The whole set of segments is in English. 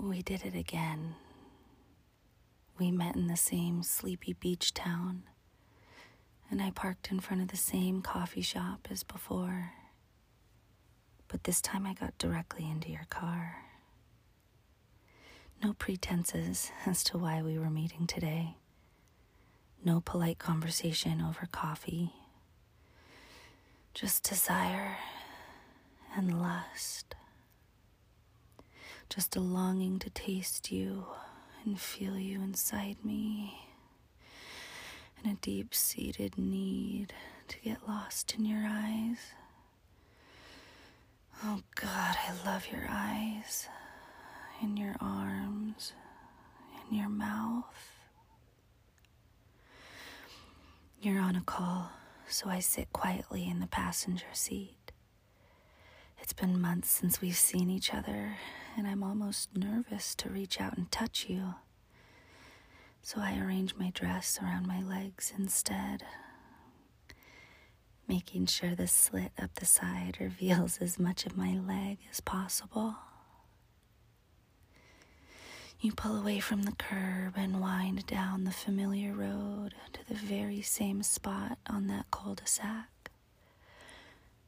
We did it again. We met in the same sleepy beach town, and I parked in front of the same coffee shop as before. But this time I got directly into your car. No pretenses as to why we were meeting today. No polite conversation over coffee. Just desire and lust. Just a longing to taste you and feel you inside me. And a deep-seated need to get lost in your eyes. Oh God, I love your eyes. In your arms, in your mouth. You're on a call, so I sit quietly in the passenger seat. It's been months since we've seen each other, and I'm almost nervous to reach out and touch you. So I arrange my dress around my legs instead, making sure the slit up the side reveals as much of my leg as possible. You pull away from the curb and wind down the familiar road to the very same spot on that cul-de-sac,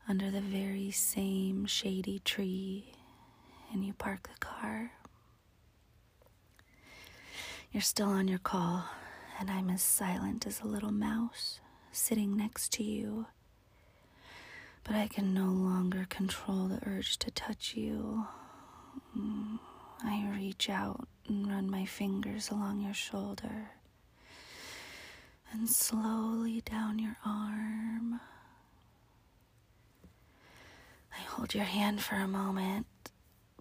under the very same shady tree, and you park the car. You're still on your call, and I'm as silent as a little mouse sitting next to you, but I can no longer control the urge to touch you. I reach out and run my fingers along your shoulder and slowly down your arm. I hold your hand for a moment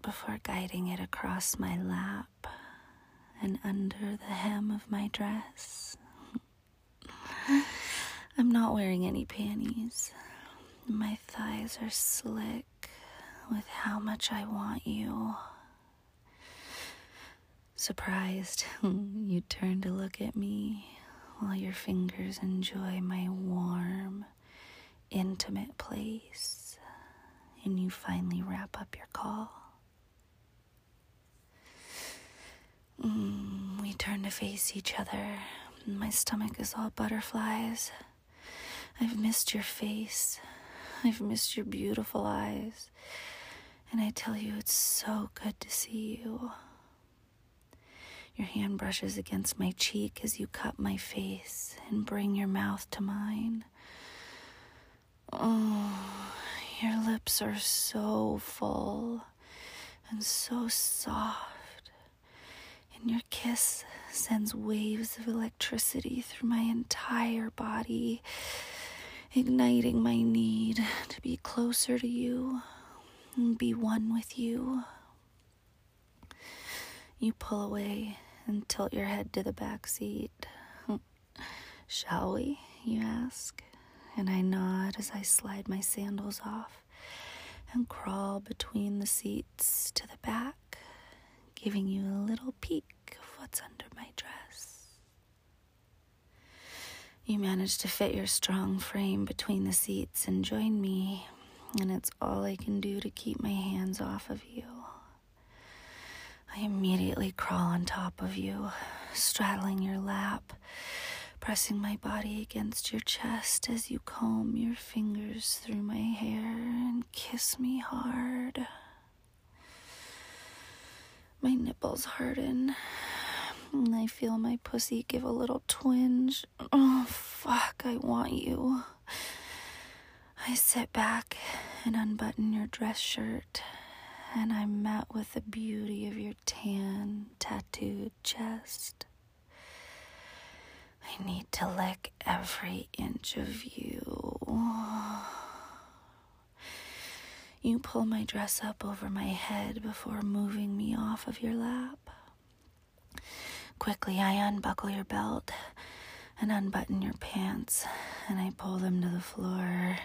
before guiding it across my lap and under the hem of my dress. I'm not wearing any panties. My thighs are slick with how much I want you. Surprised, you turn to look at me while your fingers enjoy my warm, intimate place, and you finally wrap up your call. We turn to face each other, and my stomach is all butterflies. I've missed your face. I've missed your beautiful eyes. And I tell you, it's so good to see you. Your hand brushes against my cheek as you cup my face and bring your mouth to mine. Oh, your lips are so full and so soft, and your kiss sends waves of electricity through my entire body, igniting my need to be closer to you and be one with you. You pull away and tilt your head to the back seat. Shall we? You ask, and I nod as I slide my sandals off and crawl between the seats to the back, giving you a little peek of what's under my dress. You manage to fit your strong frame between the seats and join me, and it's all I can do to keep my hands off of you. I immediately crawl on top of you, straddling your lap, pressing my body against your chest as you comb your fingers through my hair and kiss me hard. My nipples harden, and I feel my pussy give a little twinge. Oh, fuck, I want you. I sit back and unbutton your dress shirt, and I'm met with the beauty of your tan, tattooed chest. I need to lick every inch of you. You pull my dress up over my head before moving me off of your lap. Quickly, I unbuckle your belt and unbutton your pants, and I pull them to the floor.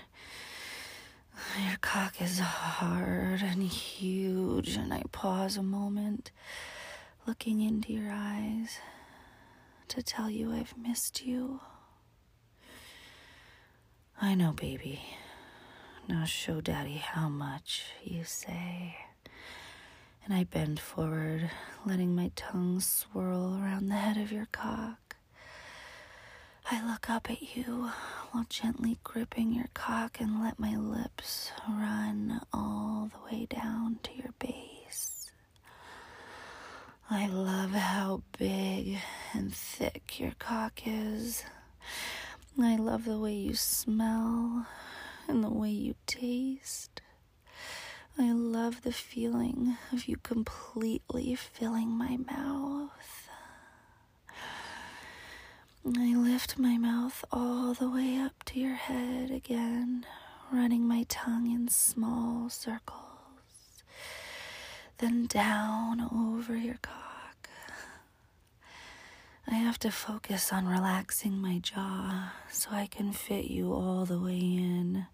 Your cock is hard and huge, and I pause a moment, looking into your eyes to tell you I've missed you. I know, baby. Now show Daddy how much, you say, and I bend forward, letting my tongue swirl around the head of your cock. I look up at you while gently gripping your cock and let my lips run all the way down to your base. I love how big and thick your cock is. I love the way you smell and the way you taste. I love the feeling of you completely filling my mouth. I lift my mouth all the way up to your head again, running my tongue in small circles, then down over your cock. I have to focus on relaxing my jaw so I can fit you all the way in.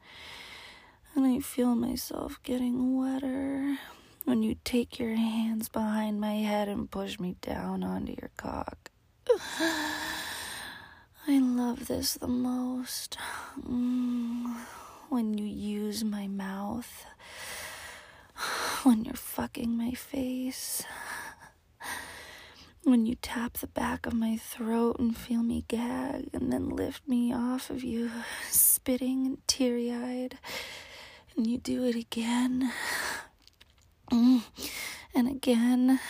And I feel myself getting wetter when you take your hands behind my head and push me down onto your cock. I love this the most. When you use my mouth. When you're fucking my face. When you tap the back of my throat and feel me gag and then lift me off of you, spitting and teary-eyed. And you do it again, and again.